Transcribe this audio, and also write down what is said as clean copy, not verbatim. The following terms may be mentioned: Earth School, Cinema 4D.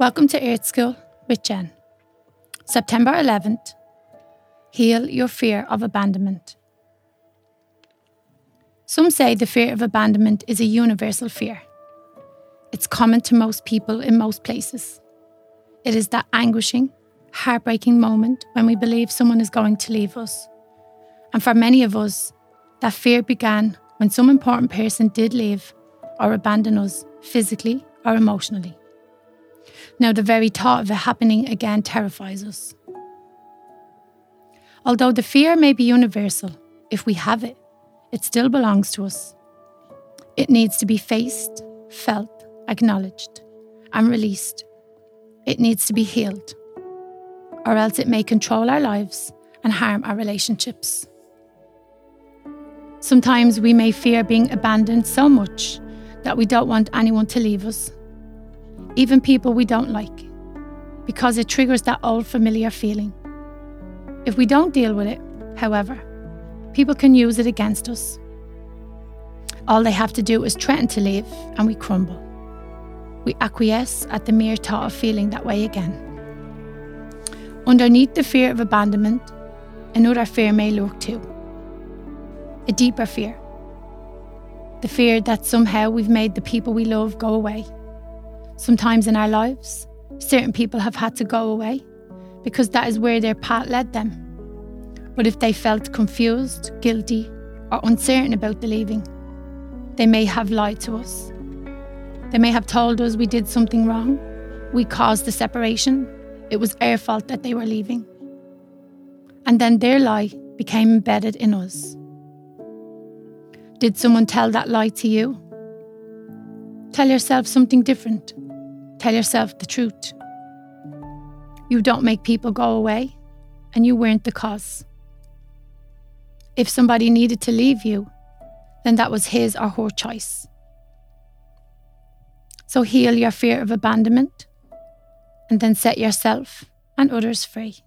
Welcome to Earth School with Jen. September 11th. Heal your fear of abandonment. Some say the fear of abandonment is a universal fear. It's common to most people in most places. It is that anguishing, heartbreaking moment when we believe someone is going to leave us. And for many of us, that fear began when some important person did leave or abandon us physically or emotionally. Now, the very thought of it happening again terrifies us. Although the fear may be universal, if we have it, it still belongs to us. It needs to be faced, felt, acknowledged, and released. It needs to be healed, or else it may control our lives and harm our relationships. Sometimes we may fear being abandoned so much that we don't want anyone to leave us, even people we don't like, because it triggers that old familiar feeling. If we don't deal with it, however, people can use it against us. All they have to do is threaten to leave, and we crumble. We acquiesce at the mere thought of feeling that way again. Underneath the fear of abandonment, another fear may lurk too. A deeper fear. The fear that somehow we've made the people we love go away. Sometimes in our lives, certain people have had to go away because that is where their path led them. But if they felt confused, guilty, or uncertain about the leaving, they may have lied to us. They may have told us we did something wrong, we caused the separation, it was our fault that they were leaving. And then their lie became embedded in us. Did someone tell that lie to you? Tell yourself something different. Tell yourself the truth. You don't make people go away, and you weren't the cause. If somebody needed to leave you, then that was his or her choice. So heal your fear of abandonment, and then set yourself and others free.